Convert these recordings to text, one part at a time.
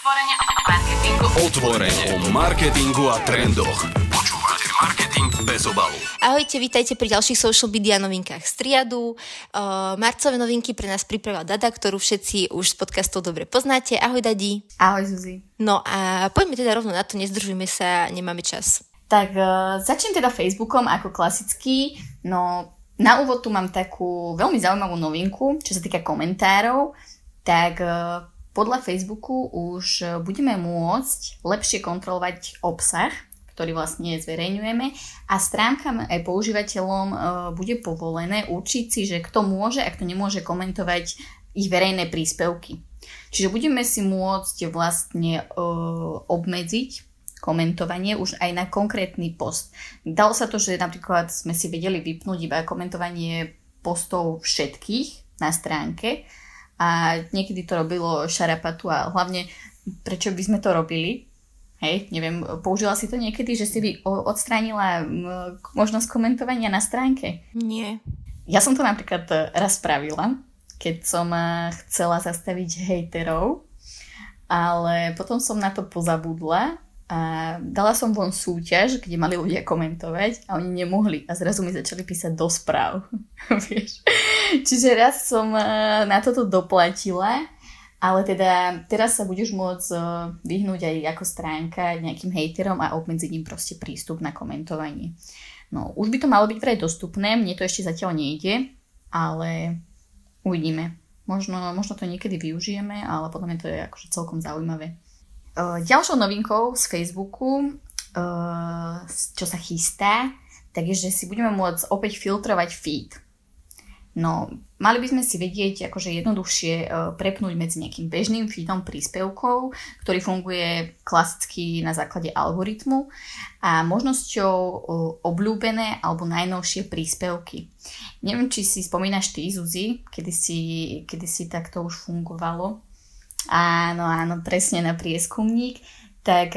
Otvorenie o marketingu. Otvorenie o marketingu a trendoch. Počúvate Marketing bez obalu. Ahojte, vítajte pri ďalších social media novinkách z triadu. Marcové novinky pre nás pripravila Dada, ktorú všetci už z podcastov dobre poznáte. Ahoj Dadi. Ahoj Zuzi. No a poďme teda rovno na to, nezdržujme sa, nemáme čas. Tak začnem teda Facebookom ako klasicky. No na úvod tu mám takú veľmi zaujímavú novinku, čo sa týka komentárov. Tak podľa Facebooku už budeme môcť lepšie kontrolovať obsah, ktorý vlastne zverejňujeme, a stránkam aj používateľom bude povolené určiť si, že kto môže a kto nemôže komentovať ich verejné príspevky. Čiže budeme si môcť vlastne obmedziť komentovanie už aj na konkrétny post. Dalo sa to, že napríklad sme si vedeli vypnúť iba komentovanie postov všetkých na stránke, a niekedy to robilo šarapatu a hlavne, prečo by sme to robili? Hej, neviem, použila si to niekedy, že si by odstránila možnosť komentovania na stránke? Nie. Ja som to napríklad raz spravila, keď som chcela zastaviť hejterov, ale potom som na to pozabudla a dala som von súťaž, kde mali ľudia komentovať a oni nemohli a zrazu mi začali písať do správ. Vieš? Čiže raz som na toto doplatila, ale teda teraz sa budeš môcť vyhnúť aj ako stránka nejakým hejterom a obmedziť im proste prístup na komentovanie. No, už by to malo byť vraj dostupné, mne to ešte zatiaľ nejde, ale uvidíme. Možno to niekedy využijeme, ale podľa mňa to je akože celkom zaujímavé. Ďalšou novinkou z Facebooku, čo sa chystá, tak je, že si budeme môcť opäť filtrovať feed. No, mali by sme si vedieť akože jednoduchšie prepnúť medzi nejakým bežným feedom príspevkov, ktorý funguje klasicky na základe algoritmu, a možnosťou obľúbené alebo najnovšie príspevky. Neviem, či si spomínaš ty, Zuzi, kedy si takto už fungovalo. Áno, presne, na prieskumník. Tak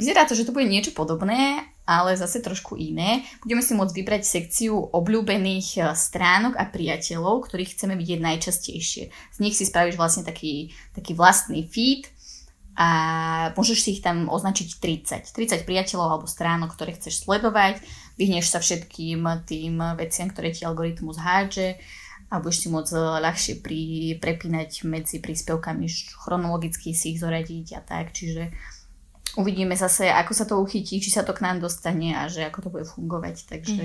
vyzerá to, že to bude niečo podobné, ale zase trošku iné. Budeme si môcť vybrať sekciu obľúbených stránok a priateľov, ktorých chceme vidieť najčastejšie. Z nich si spravíš vlastne taký vlastný feed a môžeš si ich tam označiť 30 priateľov alebo stránok, ktoré chceš sledovať. Vyhneš sa všetkým tým veciam, ktoré ti algoritmus hádže, a budeš si môcť ľahšie prepínať medzi príspevkami, chronologicky si ich zoradiť a tak. Čiže uvidíme zase, ako sa to uchytí, či sa to k nám dostane a že ako to bude fungovať. Takže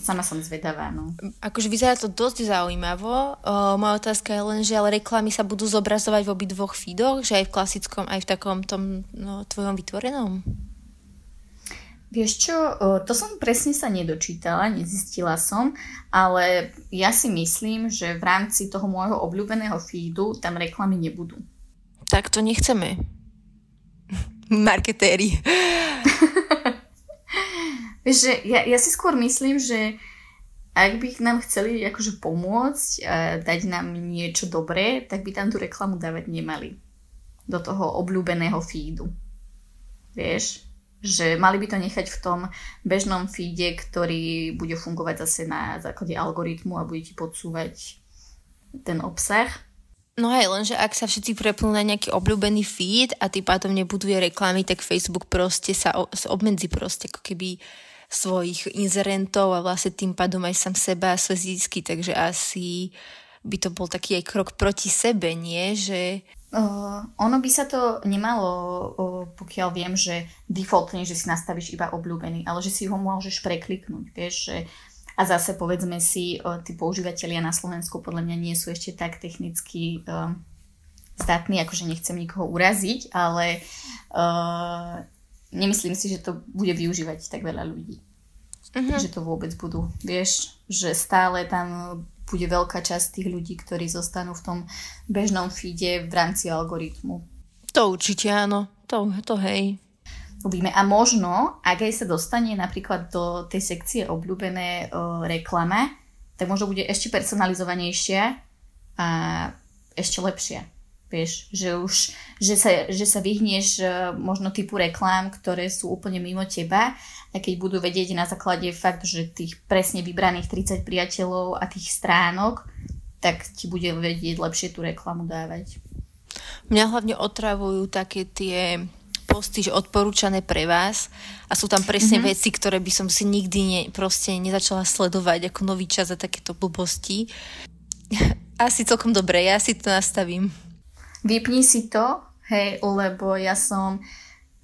sama som zvedavá. No. Akože vyzerá to dosť zaujímavo. Moja otázka je len, že ale reklamy sa budú zobrazovať v obidvoch feedoch, že aj v klasickom, aj v takom tom tvojom vytvorenom? Vieš čo, to som presne sa nedočítala, nezistila som, ale ja si myslím, že v rámci toho môjho obľúbeného feedu tam reklamy nebudú. Tak to nechceme. Marketéri. Vieš, že ja si skôr myslím, že ak by nám chceli akože pomôcť, dať nám niečo dobré, tak by tam tú reklamu dávať nemali. Do toho obľúbeného feedu. Vieš? Že mali by to nechať v tom bežnom feede, ktorý bude fungovať zase na základe algoritmu a bude ti podsúvať ten obsah. No hej, lenže ak sa všetci prepnú na nejaký obľúbený feed a tým pádom nebudú reklamy, tak Facebook proste sa obmedzí proste ako keby svojich inzerentov a vlastne tým pádom aj sám seba a svoje zisky, takže asi by to bol taký aj krok proti sebe, nie? Že ono by sa to nemalo, pokiaľ viem, že defaultne, že si nastavíš iba obľúbený, ale že si ho môžeš prekliknúť, vieš. A zase povedzme si, tí používatelia na Slovensku podľa mňa nie sú ešte tak technicky zdatní, akože nechcem nikoho uraziť, ale nemyslím si, že to bude využívať tak veľa ľudí. Uh-huh. Že to vôbec budú, vieš, že stále tam bude veľká časť tých ľudí, ktorí zostanú v tom bežnom feede v rámci algoritmu. To určite áno, to hej. Uvidíme. A možno, ak aj sa dostane napríklad do tej sekcie obľúbené reklama, tak možno bude ešte personalizovanejšia a ešte lepšia. Vieš, že sa vyhneš možno typu reklám, ktoré sú úplne mimo teba, a keď budú vedieť na základe fakt, že tých presne vybraných 30 priateľov a tých stránok, tak ti bude vedieť lepšie tú reklamu dávať. Mňa hlavne otravujú také tie posty, že odporúčané pre vás, a sú tam presne veci, ktoré by som si nikdy proste nezačala sledovať ako nový čas a takéto blbosti. Asi celkom dobre, ja si to nastavím. Vypni si to, hej, lebo ja som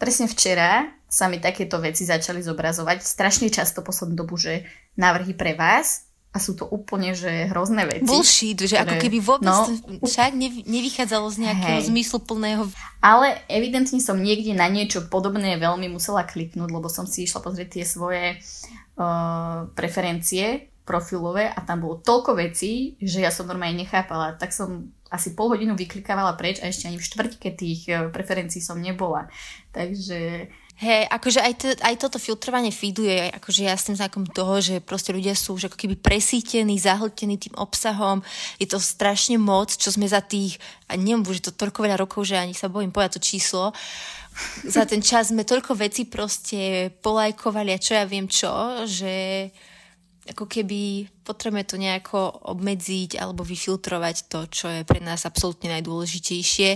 presne včera sa mi takéto veci začali zobrazovať strašne často poslednú dobu, že návrhy pre vás, a sú to úplne, že hrozné veci. Bullshit, že ktoré, ako keby vôbec však nevychádzalo z nejakého zmysluplného. Ale evidentne som niekde na niečo podobné veľmi musela kliknúť, lebo som si išla pozrieť tie svoje preferencie profilové a tam bolo toľko vecí, že ja som normálne nechápala. Tak som asi pol hodinu vyklikávala preč a ešte ani v štvrtke tých preferencií som nebola. Takže... Hej, akože aj toto filtrovanie feedu je akože jasným znakom toho, že proste ľudia sú už ako keby presýtení, zahltení tým obsahom. Je to strašne moc, čo sme za tých, a neviem, už je to toľko veľa rokov, že ani sa bojím povedať to číslo, za ten čas sme toľko vecí proste polajkovali a čo ja viem čo, že ako keby potrebujeme to nejako obmedziť alebo vyfiltrovať to, čo je pre nás absolútne najdôležitejšie,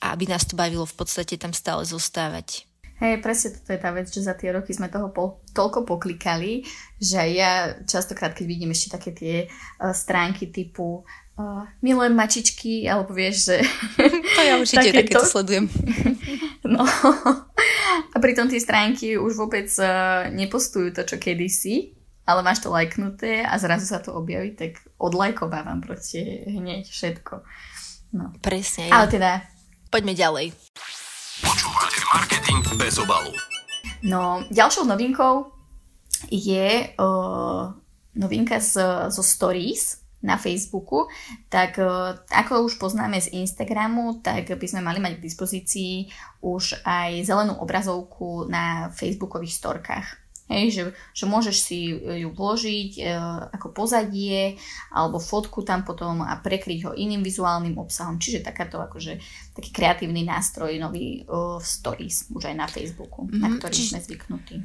a aby nás to bavilo v podstate tam stále zostávať. Hej, presne toto je tá vec, že za tie roky sme toho toľko poklikali, že ja častokrát, keď vidím ešte také tie stránky typu milujem mačičky, alebo vieš, že... To ja určite takéto sledujem. No. A pritom tie stránky už vôbec nepostujú to, čo kedysi, ale máš to lajknuté a zrazu sa to objaví, tak odlajkovávam proste hneď všetko. No. Presne. Ale teda... Poďme ďalej. Počúvate Marketing bez obalu. No, ďalšou novinkou je novinka zo Stories na Facebooku. Tak ako už poznáme z Instagramu, tak by sme mali mať k dispozícii už aj zelenú obrazovku na facebookových storkách. Hej, že môžeš si ju vložiť ako pozadie alebo fotku tam potom a prekryť ho iným vizuálnym obsahom. Čiže takáto akože taký kreatívny nástroj nový v Stories, už aj na Facebooku, na ktorý sme zvyknutí.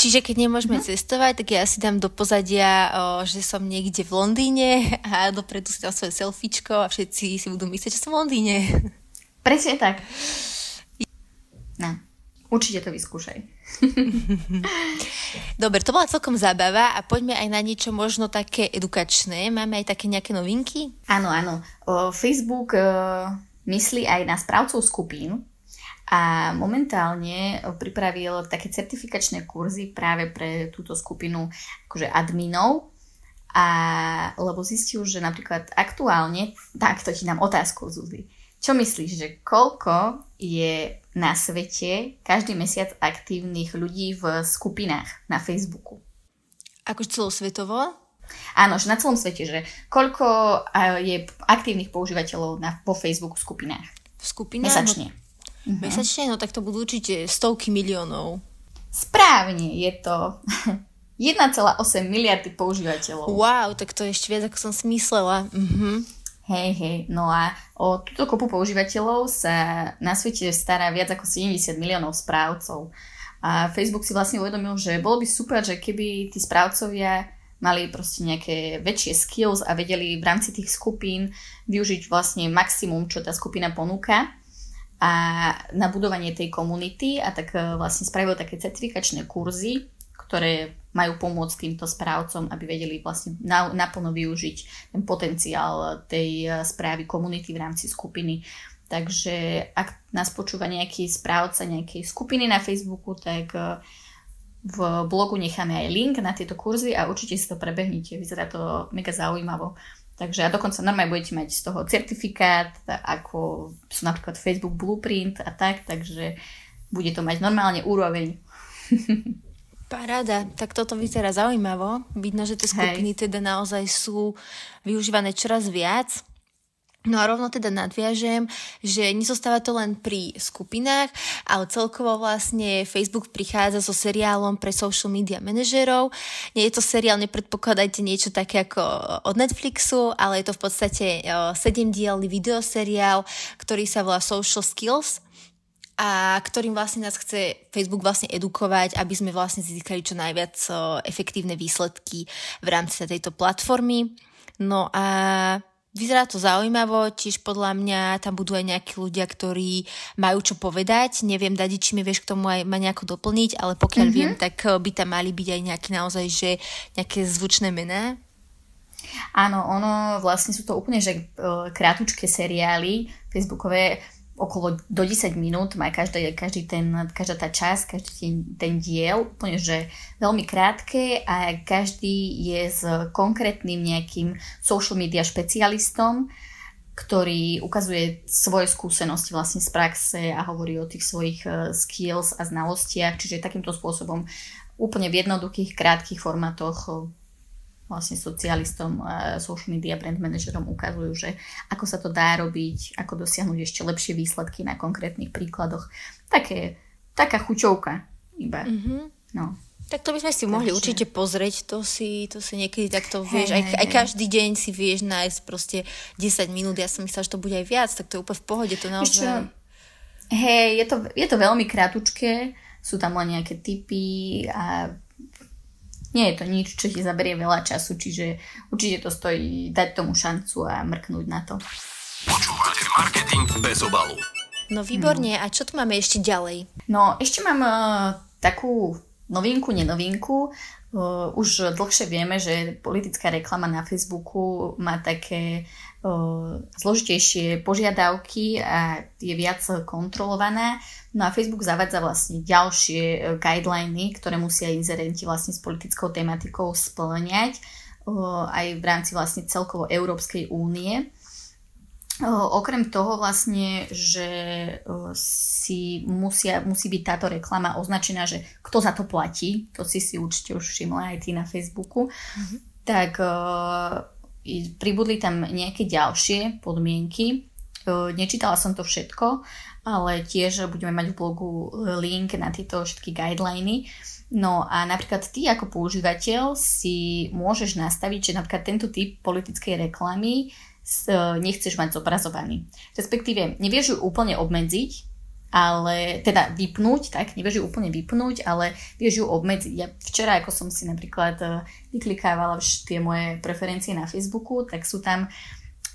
Čiže keď nemôžeme cestovať, tak ja si dám do pozadia, že som niekde v Londýne, a dopredu si dám svoje selfiečko a všetci si budú myslieť, že som v Londýne. Presne tak. No. Určite to vyskúšaj. Dobre, to bola celkom zábava, a poďme aj na niečo možno také edukačné. Máme aj také nejaké novinky? Áno, áno. Facebook myslí aj na správcov skupín a momentálne pripravil také certifikačné kurzy práve pre túto skupinu akože adminov. Lebo zistil, že napríklad aktuálne, tak to ti dám otázku, Zuzi. Čo myslíš, že koľko je na svete každý mesiac aktívnych ľudí v skupinách na Facebooku? Ako celosvetovo? Áno, že na celom svete, že koľko je aktívnych používateľov po Facebooku v skupinách? V skupinách? Mesačne. No, mesačne, no tak to budú určite stovky miliónov. Správne, je to 1,8 miliardy používateľov. Wow, tak to je ešte viac, ako som si myslela. Hej, no a o túto kopu používateľov sa na svete stará viac ako 70 miliónov správcov. A Facebook si vlastne uvedomil, že bolo by super, že keby tí správcovia mali proste nejaké väčšie skills a vedeli v rámci tých skupín využiť vlastne maximum, čo tá skupina ponúka, a na budovanie tej komunity, a tak vlastne spravil také certifikačné kurzy, ktoré majú pomôcť týmto správcom, aby vedeli vlastne naplno využiť ten potenciál tej správy komunity v rámci skupiny. Takže ak nás počúva nejaký správca nejakej skupiny na Facebooku, tak v blogu necháme aj link na tieto kurzy a určite si to prebehnite. Vyzerá to mega zaujímavo. Takže a dokonca normálne budete mať z toho certifikát, ako sú napríklad Facebook Blueprint a tak, takže bude to mať normálne úroveň. Paráda, tak toto vyzerá zaujímavo. Vidno, že tie skupiny teda naozaj sú využívané čoraz viac. No a rovno teda nadviažem, že nezostáva to len pri skupinách, ale celkovo vlastne Facebook prichádza so seriálom pre social media manažerov. Nie je to seriál, nepredpokladajte niečo také ako od Netflixu, ale je to v podstate 7-dielny videoseriál, ktorý sa volá Social Skills, a ktorým vlastne nás chce Facebook vlastne edukovať, aby sme vlastne získali čo najviac efektívne výsledky v rámci tejto platformy. No a Vyzerá to zaujímavo, tiež podľa mňa tam budú aj nejakí ľudia, ktorí majú čo povedať. Neviem, Dadi, či mi vieš k tomu aj ma nejako doplniť, ale pokiaľ viem, tak by tam mali byť aj nejaké naozaj, že nejaké zvučné mená. Áno, ono vlastne sú to úplne že krátučké seriály facebookové, okolo do 10 minút má každá tá časť, každý ten diel, úplne že veľmi krátke a každý je s konkrétnym nejakým social media špecialistom, ktorý ukazuje svoje skúsenosti vlastne z praxe a hovorí o tých svojich skills a znalostiach, čiže takýmto spôsobom úplne v jednoduchých, krátkých formátoch vlastne socialistom, social media brand manažerom ukazujú, že ako sa to dá robiť, ako dosiahnuť ešte lepšie výsledky na konkrétnych príkladoch. Taká chuťovka iba. Mm-hmm. No. Tak to by sme si mohli určite pozrieť, to si niekedy takto vieš, aj každý deň si vieš nájsť proste 10 minút, ja som myslela, že to bude aj viac, tak to je úplne v pohode, to naozaj. Hej, je to veľmi krátučké, sú tam len nejaké tipy a nie je to nič, čo ti zaberie veľa času, čiže určite to stojí dať tomu šancu a mrknúť na to. Počúvate Marketing bez obalu. No výborne, a čo tu máme ešte ďalej? No ešte mám takú novinku, nenovinku. Už dlhšie vieme, že politická reklama na Facebooku má také zložitejšie požiadavky a je viac kontrolovaná. No a Facebook zavádza vlastne ďalšie guideliny, ktoré musia inzerenti vlastne s politickou tematikou splňať aj v rámci vlastne celkovo Európskej únie. Okrem toho vlastne, že musí byť táto reklama označená, že kto za to platí, to si určite už všimla aj ty na Facebooku, tak pribudli tam nejaké ďalšie podmienky. Nečítala som to všetko, ale tiež budeme mať v blogu link na tieto všetky guideliny. No a napríklad ty ako používateľ si môžeš nastaviť, že napríklad tento typ politickej reklamy nechceš mať zobrazovaný. Respektíve, nevieš ju úplne obmedziť, ale teda vypnúť, tak? Nevieš ju úplne vypnúť, ale vieš ju obmedziť. Ja včera, ako som si napríklad vyklikávala tie moje preferencie na Facebooku, tak sú tam,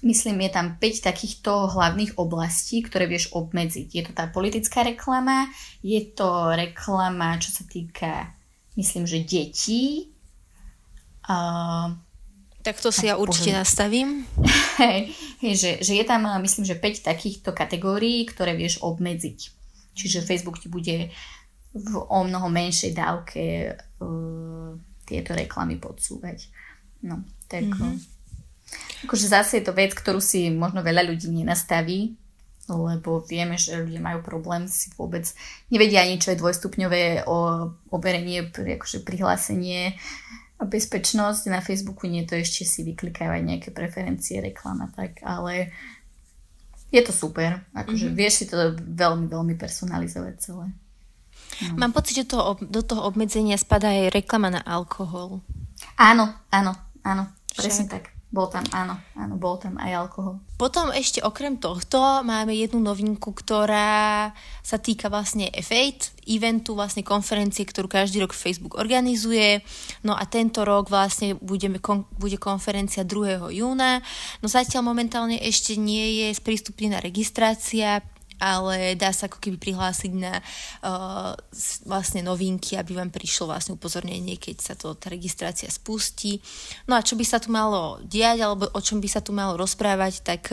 myslím, je tam 5 takýchto hlavných oblastí, ktoré vieš obmedziť. Je to tá politická reklama, je to reklama, čo sa týka, myslím, že detí, tak to si ja určite nastavím. Že je tam, myslím, že 5 takýchto kategórií, ktoré vieš obmedziť. Čiže Facebook ti bude o mnoho menšej dávke tieto reklamy podsúvať. No, tak. Akože zase je to vec, ktorú si možno veľa ľudí nenastaví, lebo vieme, že ľudia majú problém, si vôbec nevedia ani, čo je dvojstupňové overenie, akože prihlásenie a bezpečnosť. Na Facebooku nie, to ešte si vyklikávať nejaké preferencie, reklama, tak, ale je to super. Akože vieš si to veľmi, veľmi personalizovať celé. No. Mám pocit, že do toho obmedzenia spadá aj reklama na alkohol. Áno. Presne tak. Bol tam aj alkohol. Potom ešte okrem tohto máme jednu novinku, ktorá sa týka vlastne F8 eventu, vlastne konferencie, ktorú každý rok Facebook organizuje. No a tento rok vlastne bude konferencia 2. júna. No zatiaľ momentálne ešte nie je sprístupnená registrácia, ale dá sa ako keby prihlásiť na vlastne novinky, aby vám prišlo vlastne upozornenie, keď sa tá registrácia spustí. No a čo by sa tu malo diať, alebo o čom by sa tu malo rozprávať, tak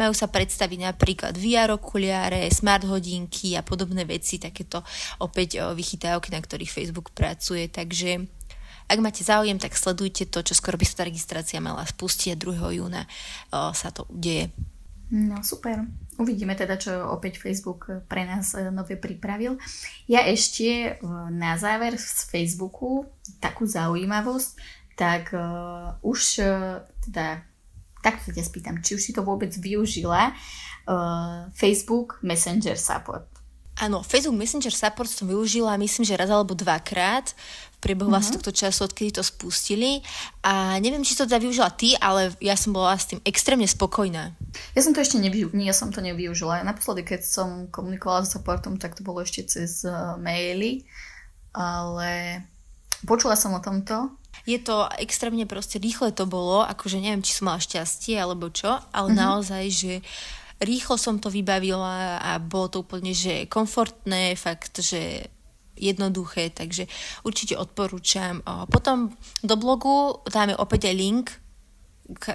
majú sa predstaviť napríklad VR okuliare, smart hodinky a podobné veci, takéto opäť vychytávky, na ktorých Facebook pracuje. Takže ak máte záujem, tak sledujte to, čo skoro by sa tá registrácia mala spustiť, 2. júna sa to udeje. No super, uvidíme teda, čo opäť Facebook pre nás nové pripravil. Ja ešte na záver z Facebooku takú zaujímavosť, tak už teda takto ťa spýtam, či už si to vôbec využila Facebook Messenger Support. Áno, Facebook Messenger Support som využila, myslím, že raz alebo dvakrát v priebehu vlastne tohto času, odkedy to spustili. A neviem, či to teda využila ty, ale ja som bola s tým extrémne spokojná. Ja som to ešte nevyužila. Naposledy, keď som komunikovala s supportom, tak to bolo ešte cez maily, ale počula som o tomto. Je to extrémne proste, rýchle to bolo, akože neviem, či som mala šťastie alebo čo, ale naozaj, že rýchlo som to vybavila a bolo to úplne, že komfortné, fakt, že jednoduché, takže určite odporúčam. Potom do blogu dáme opäť aj link,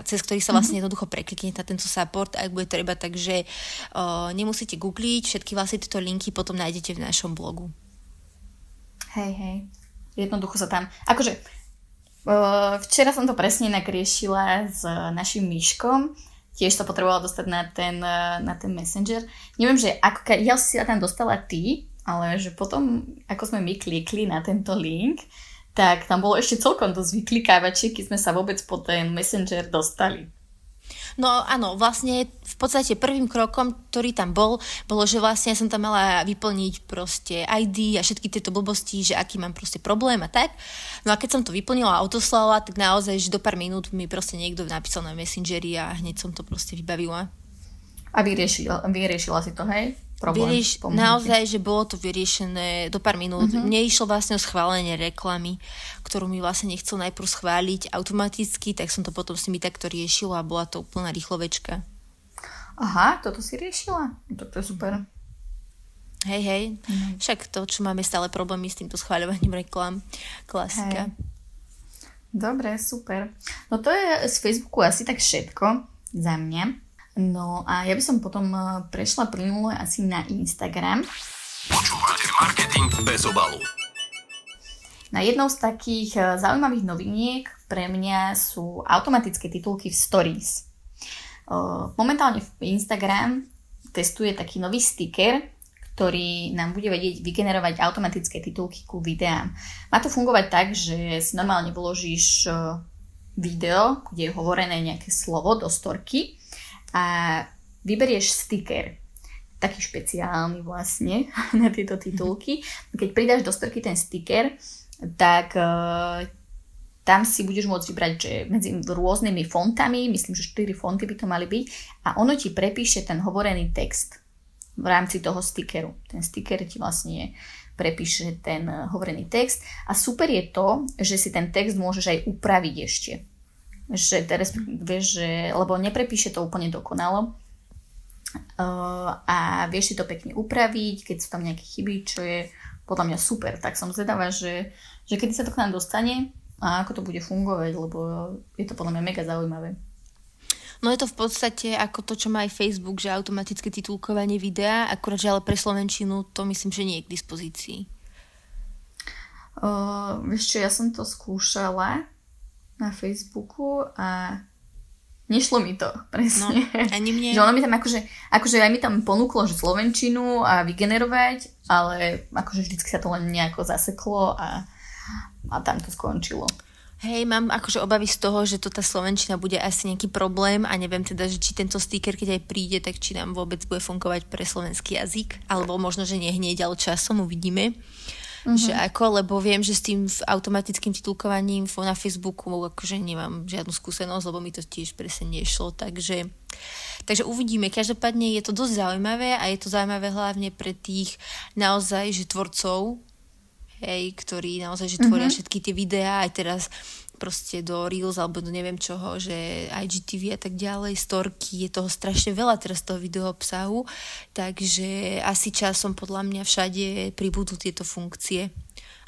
cez ktorý sa vlastne jednoducho preklikne na tento support, ak bude treba, takže nemusíte googliť, všetky vlastne tieto linky potom nájdete v našom blogu. Hej, jednoducho sa tam, akože včera som to presne nakriešila s našim Myškom, tiež sa potrebovala dostať na ten Messenger, neviem, že ako, ja si sa tam dostala ty, ale že potom, ako sme my klikli na tento link, tak tam bolo ešte celkom dosť vyklikávačiek, keď sme sa vôbec po ten Messenger dostali. No áno, vlastne v podstate prvým krokom, ktorý tam bolo, že vlastne som tam mala vyplniť proste ID a všetky tieto blbosti, že aký mám proste problém a tak. No a keď som to vyplnila a odoslala, tak naozaj, že do pár minút mi proste niekto napísal na Messengeri a hneď som to proste vybavila. A vyriešila si to, hej? Naozaj, že bolo to vyriešené do pár minút. Mne išlo vlastne o schválenie reklamy, ktorú mi vlastne nechcel najprv schváliť automaticky, tak som to potom s nimi takto riešila a bola to úplná rýchlovečka. Aha, toto si riešila? To je super. Hej. Však to, čo máme stále problémy s týmto schváľovaním reklam. Klasika. Hej. Dobre, super. No to je z Facebooku asi tak všetko za mňa. No a ja by som potom prešla plynule asi na Instagram. Počúvate marketing bez obalu. Na jednou z takých zaujímavých noviniek pre mňa sú automatické titulky v stories. Momentálne v Instagram testuje taký nový sticker, ktorý nám bude vedieť vygenerovať automatické titulky ku videám. Má to fungovať tak, že si normálne vložíš video, kde je hovorené nejaké slovo do storky, a vyberieš sticker, taký špeciálny vlastne na tieto titulky. Keď pridáš do storky ten sticker, tak tam si budeš môcť vybrať, že medzi rôznymi fontami, myslím, že 4 fonty by to mali byť, a ono ti prepíše ten hovorený text v rámci toho stickeru. Ten sticker ti vlastne prepíše ten hovorený text a super je to, že si ten text môžeš aj upraviť ešte. Že teraz, vieš, že, lebo neprepíše to úplne dokonalo a vieš si to pekne upraviť, keď sú tam nejaké chyby, čo je podľa mňa super. Tak som zvedavá, že kedy sa to k nám dostane a ako to bude fungovať, lebo je to podľa mňa mega zaujímavé. No je to v podstate ako to, čo má aj Facebook, že automatické titulkovanie videa, akurát, že ale pre slovenčinu to myslím, že nie je k dispozícii. Vieš čo, ja som to skúšala na Facebooku a nešlo mi to, presne. No, ani mne. Že ono mi tam akože aj mi tam ponúklo, že slovenčinu a vygenerovať, ale akože vždycky sa to len nejako zaseklo a tam to skončilo. Hej, mám akože obavy z toho, že to tá slovenčina bude asi nejaký problém a neviem teda, že či tento sticker, keď aj príde, tak či nám vôbec bude fungovať pre slovenský jazyk, alebo možno, že nehneď, ale časom uvidíme. Že ako, lebo viem, že s tým automatickým titulkovaním na Facebooku akože nemám žiadnu skúsenosť, lebo mi to tiež presne nešlo, takže uvidíme. Každopádne je to dosť zaujímavé a je to zaujímavé hlavne pre tých naozaj, že tvorcov, hej, ktorí naozaj, že tvoria všetky tie videá, aj teraz proste do Reels alebo do neviem čoho, že IGTV a tak ďalej, storky, je toho strašne veľa teraz toho videoobsahu, takže asi časom podľa mňa všade pribudú tieto funkcie,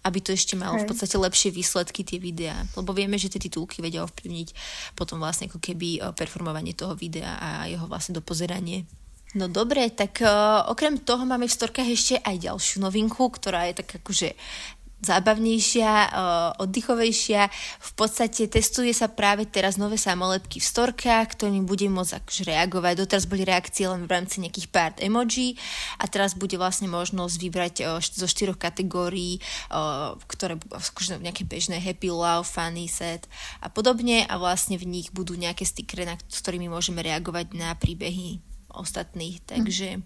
aby to ešte malo v podstate lepšie výsledky tie videá, lebo vieme, že tie titulky vedia ovplyvniť potom vlastne ako keby performovanie toho videa a jeho vlastne dopozeranie. No dobre, tak okrem toho máme v storkách ešte aj ďalšiu novinku, ktorá je tak akože zábavnejšia, oddychovejšia. V podstate testuje sa práve teraz nové samolepky v storkách, ktorým bude môcť akože reagovať. Doteraz boli reakcie len v rámci nejakých pár emoji a teraz bude vlastne možnosť vybrať zo 4 kategórií, ktoré akože nejaké bežné happy, love, funny, sad a podobne a vlastne v nich budú nejaké stikre, s ktorými môžeme reagovať na príbehy ostatných, takže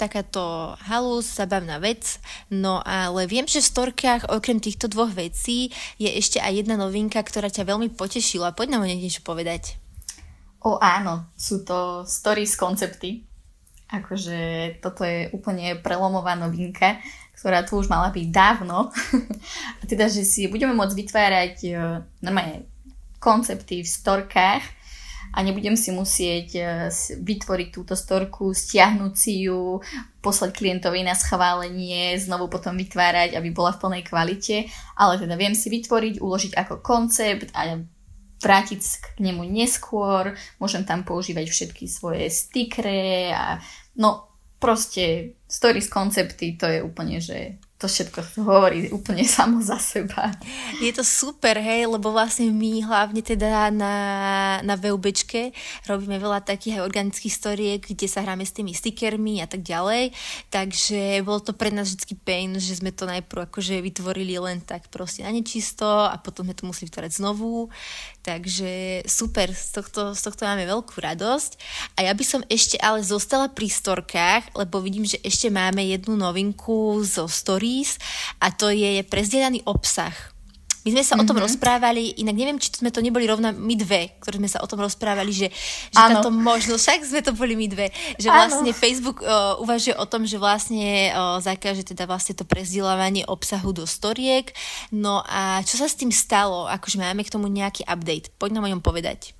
takáto halus, zabavná vec. No ale viem, že v storkách okrem týchto dvoch vecí je ešte aj jedna novinka, ktorá ťa veľmi potešila. Poď nám o niečo povedať. Áno, sú to stories koncepty. Akože toto je úplne prelomová novinka, ktorá tu už mala byť dávno. A teda, že si budeme môcť vytvárať normálne koncepty v storkách a nebudem si musieť vytvoriť túto storku, stiahnuť si ju, poslať klientovi na schválenie, znovu potom vytvárať, aby bola v plnej kvalite. Ale teda viem si vytvoriť, uložiť ako koncept a vrátiť k nemu neskôr, môžem tam používať všetky svoje stikre a no proste stories koncepty, to je úplne, že to všetko hovorí úplne samo za seba. Je to super, hej, lebo vlastne my hlavne teda na VUBčke robíme veľa takých organických storiek, kde sa hráme s tými stickermi a tak ďalej, takže bolo to pre nás vždycky pain, že sme to najprv akože vytvorili len tak proste na nečisto a potom sme to museli vytvárať znovu, takže super, z tohto máme veľkú radosť. A ja by som ešte ale zostala pri storkách, lebo vidím, že ešte máme jednu novinku zo story, a to je prezdieľaný obsah. My sme sa o tom rozprávali, inak neviem, či sme to neboli rovno my dve, ktoré sme sa o tom rozprávali, že táto možnosť, však sme to boli my dve, že vlastne áno. Facebook uvažuje o tom, že vlastne zakáže teda vlastne to prezdieľavanie obsahu do storiek. No a čo sa s tým stalo? Akože máme k tomu nejaký update. Poď nám o ňom povedať.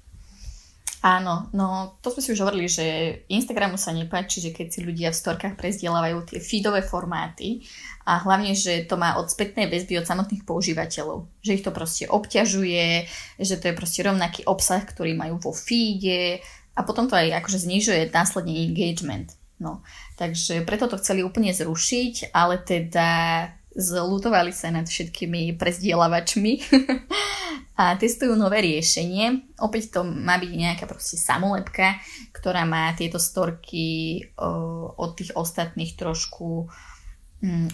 Áno, no to sme si už hovorili, že Instagramu sa nepáči, že keď si ľudia v storkách prezdieľavajú tie feedové formáty a hlavne, že to má od spätnej väzby od samotných používateľov, že ich to proste obťažuje, že to je proste rovnaký obsah, ktorý majú vo feede a potom to aj akože znižuje následne engagement. No, takže preto to chceli úplne zrušiť, ale teda zľutovali sa nad všetkými prezdieľavačmi a testujú nové riešenie. Opäť to má byť nejaká proste samolepka, ktorá má tieto storky od tých ostatných trošku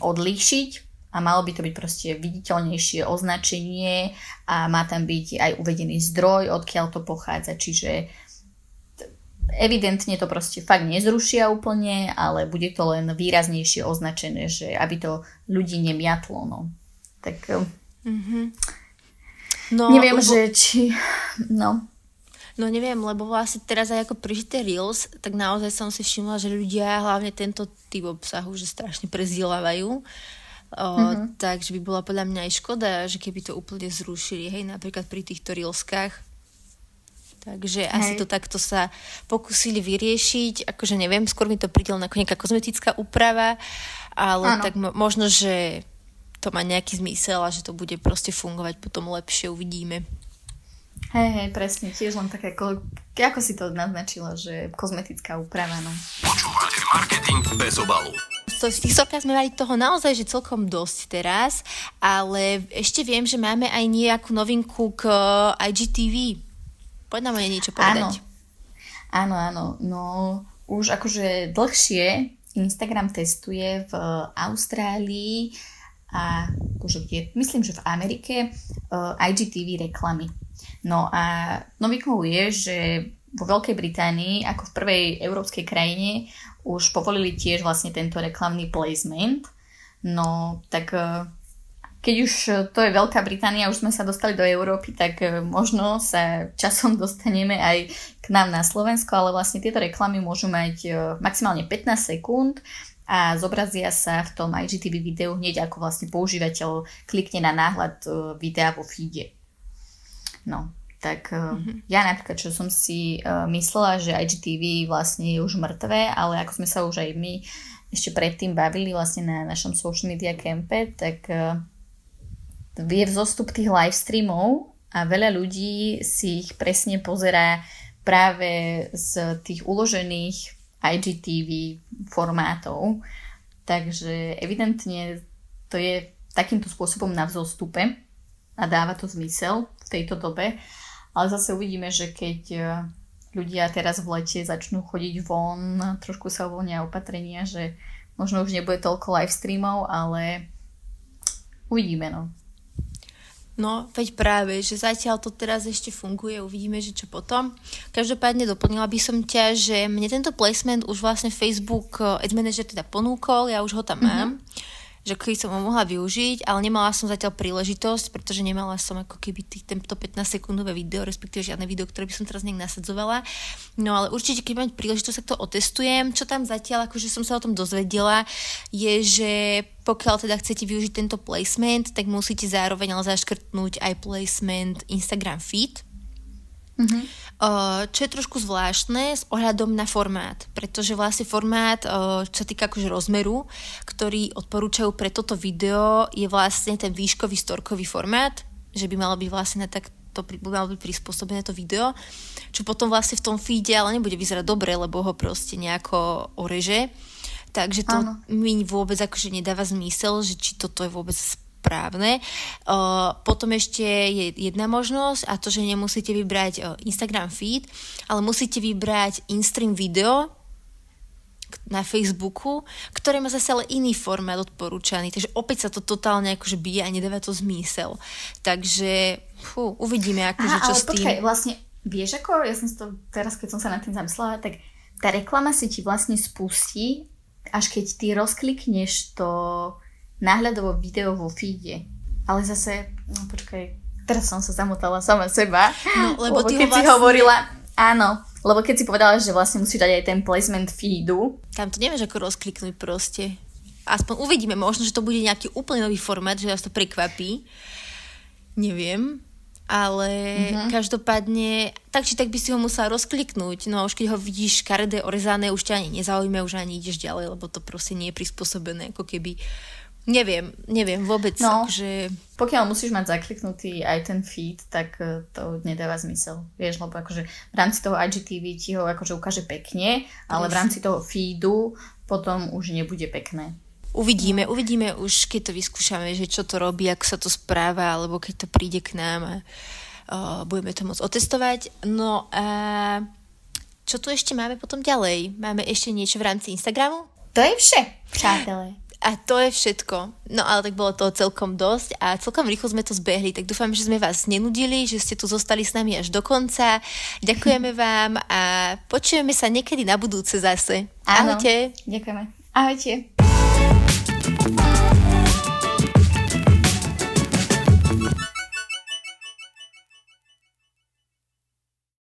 odlíšiť a malo by to byť proste viditeľnejšie označenie a má tam byť aj uvedený zdroj, odkiaľ to pochádza, čiže evidentne to proste fakt nezrušia úplne, ale bude to len výraznejšie označené, že aby to ľudí nemiatlo. No. Tak... No, neviem, lebo... že či... No neviem, lebo vlastne teraz aj ako prišli Reels, tak naozaj som si všimla, že ľudia hlavne tento typ obsahu, že strašne prezdieľavajú. Takže by bola podľa mňa aj škoda, že keby to úplne zrušili, hej, napríklad pri týchto Reelskách. Takže asi to takto sa pokúsili vyriešiť, akože neviem, skôr mi to príde len ako nejaká kozmetická úprava, ale tak možno, že to má nejaký zmysel a že to bude proste fungovať potom lepšie, uvidíme. Hej, presne, tiež len také, ako si to naznačila, že kozmetická úprava, no. Počúvate Marketing bez obalu. V tých storkách sme mali toho naozaj, že celkom dosť teraz, ale ešte viem, že máme aj nejakú novinku k IGTV. Poď nám aj niečo povedať. Áno, no už akože dlhšie Instagram testuje v Austrálii a už kde, myslím, že v Amerike IGTV reklamy. No a novinkou je, že vo Veľkej Británii, ako v prvej európskej krajine, už povolili tiež vlastne tento reklamný placement. No tak keď už to je Veľká Británia, už sme sa dostali do Európy, tak možno sa časom dostaneme aj k nám na Slovensko, ale vlastne tieto reklamy môžu mať maximálne 15 sekúnd a zobrazia sa v tom IGTV videu hneď ako vlastne používateľ klikne na náhľad videa vo feede. No, tak ja napríklad, čo som si myslela, že IGTV vlastne je už mŕtvé, ale ako sme sa už aj my ešte predtým bavili vlastne na našom social media campe, tak je vzostup tých live streamov a veľa ľudí si ich presne pozerá práve z tých uložených IGTV formátov, takže evidentne to je takýmto spôsobom na vzostupe a dáva to zmysel v tejto dobe, ale zase uvidíme, že keď ľudia teraz v lete začnú chodiť von, trošku sa uvoľnia opatrenia, že možno už nebude toľko live streamov, ale uvidíme, no. No, veď práve, že zatiaľ to teraz ešte funguje, uvidíme, že čo potom. Každopádne doplnila by som ťa, že mne tento placement už vlastne Facebook Ad Manager teda ponúkol, ja už ho tam mám. že keby som ho mohla využiť, ale nemala som zatiaľ príležitosť, pretože nemala som ako keby tento 15-sekundové video, respektíve žiadne video, ktoré by som teraz nejak nasadzovala. No ale určite, keď mám príležitosť, tak to otestujem. Čo tam zatiaľ, akože som sa o tom dozvedela, je, že pokiaľ teda chcete využiť tento placement, tak musíte zároveň ale zaškrtnúť aj placement Instagram feed. Mm-hmm. Čo je trošku zvláštne s ohľadom na formát, pretože vlastne formát, čo sa týka akože rozmeru, ktorý odporúčajú pre toto video, je vlastne ten výškový storkový formát, že by malo byť vlastne na tak to malo byť prispôsobené to video, čo potom vlastne v tom feede ale nebude vyzerať dobre, lebo ho proste nejako oreže, takže to mi vôbec akože nedáva zmysel, že či toto je vôbec správne. Potom ešte je jedna možnosť, a to, že nemusíte vybrať Instagram feed, ale musíte vybrať in-stream video na Facebooku, ktoré má zase ale iný formát odporúčaný. Takže opäť sa to totálne akože bije a nedáva to zmysel. Takže uvidíme, akože čo s tým. Ale počkaj, vlastne vieš ako, ja som to teraz, keď som sa nad tým zamyslela, tak tá reklama si ti vlastne spustí, až keď ty rozklikneš to náhľadovo video vo feede. Ale zase, no počkaj, teraz som sa zamotala sama seba. No, lebo ty keď si hovorila, áno, lebo keď si povedala, že vlastne musíš dať aj ten placement feedu. Tam to nevieš ako rozkliknúť proste. Aspoň uvidíme, možno, že to bude nejaký úplne nový formát, že vás to prekvapí. Neviem, ale každopádne, tak či tak by si ho musela rozkliknúť, no a už keď ho vidíš škaredé, orezané, už ťa ani nezaujíme, už ani ideš ďalej, lebo to proste nie je prispôsobené, ako keby. Neviem vôbec. No, že pokiaľ musíš mať zakliknutý aj ten feed, tak to nedáva zmysel. Vieš, lebo akože v rámci toho IGTV ti ho akože ukáže pekne, ale v rámci toho feedu potom už nebude pekné. Uvidíme už, keď to vyskúšame, že čo to robí, ako sa to správa, alebo keď to príde k nám a budeme to môcť otestovať. No a čo tu ešte máme potom ďalej? Máme ešte niečo v rámci Instagramu? To je vše, přátelé. A to je všetko. No ale tak bolo toho celkom dosť a celkom rýchlo sme to zbehli. Tak dúfam, že sme vás nenudili, že ste tu zostali s nami až do konca. Ďakujeme vám a počujeme sa niekedy na budúce zase. Áno. Ahojte. Ďakujeme. Ahojte.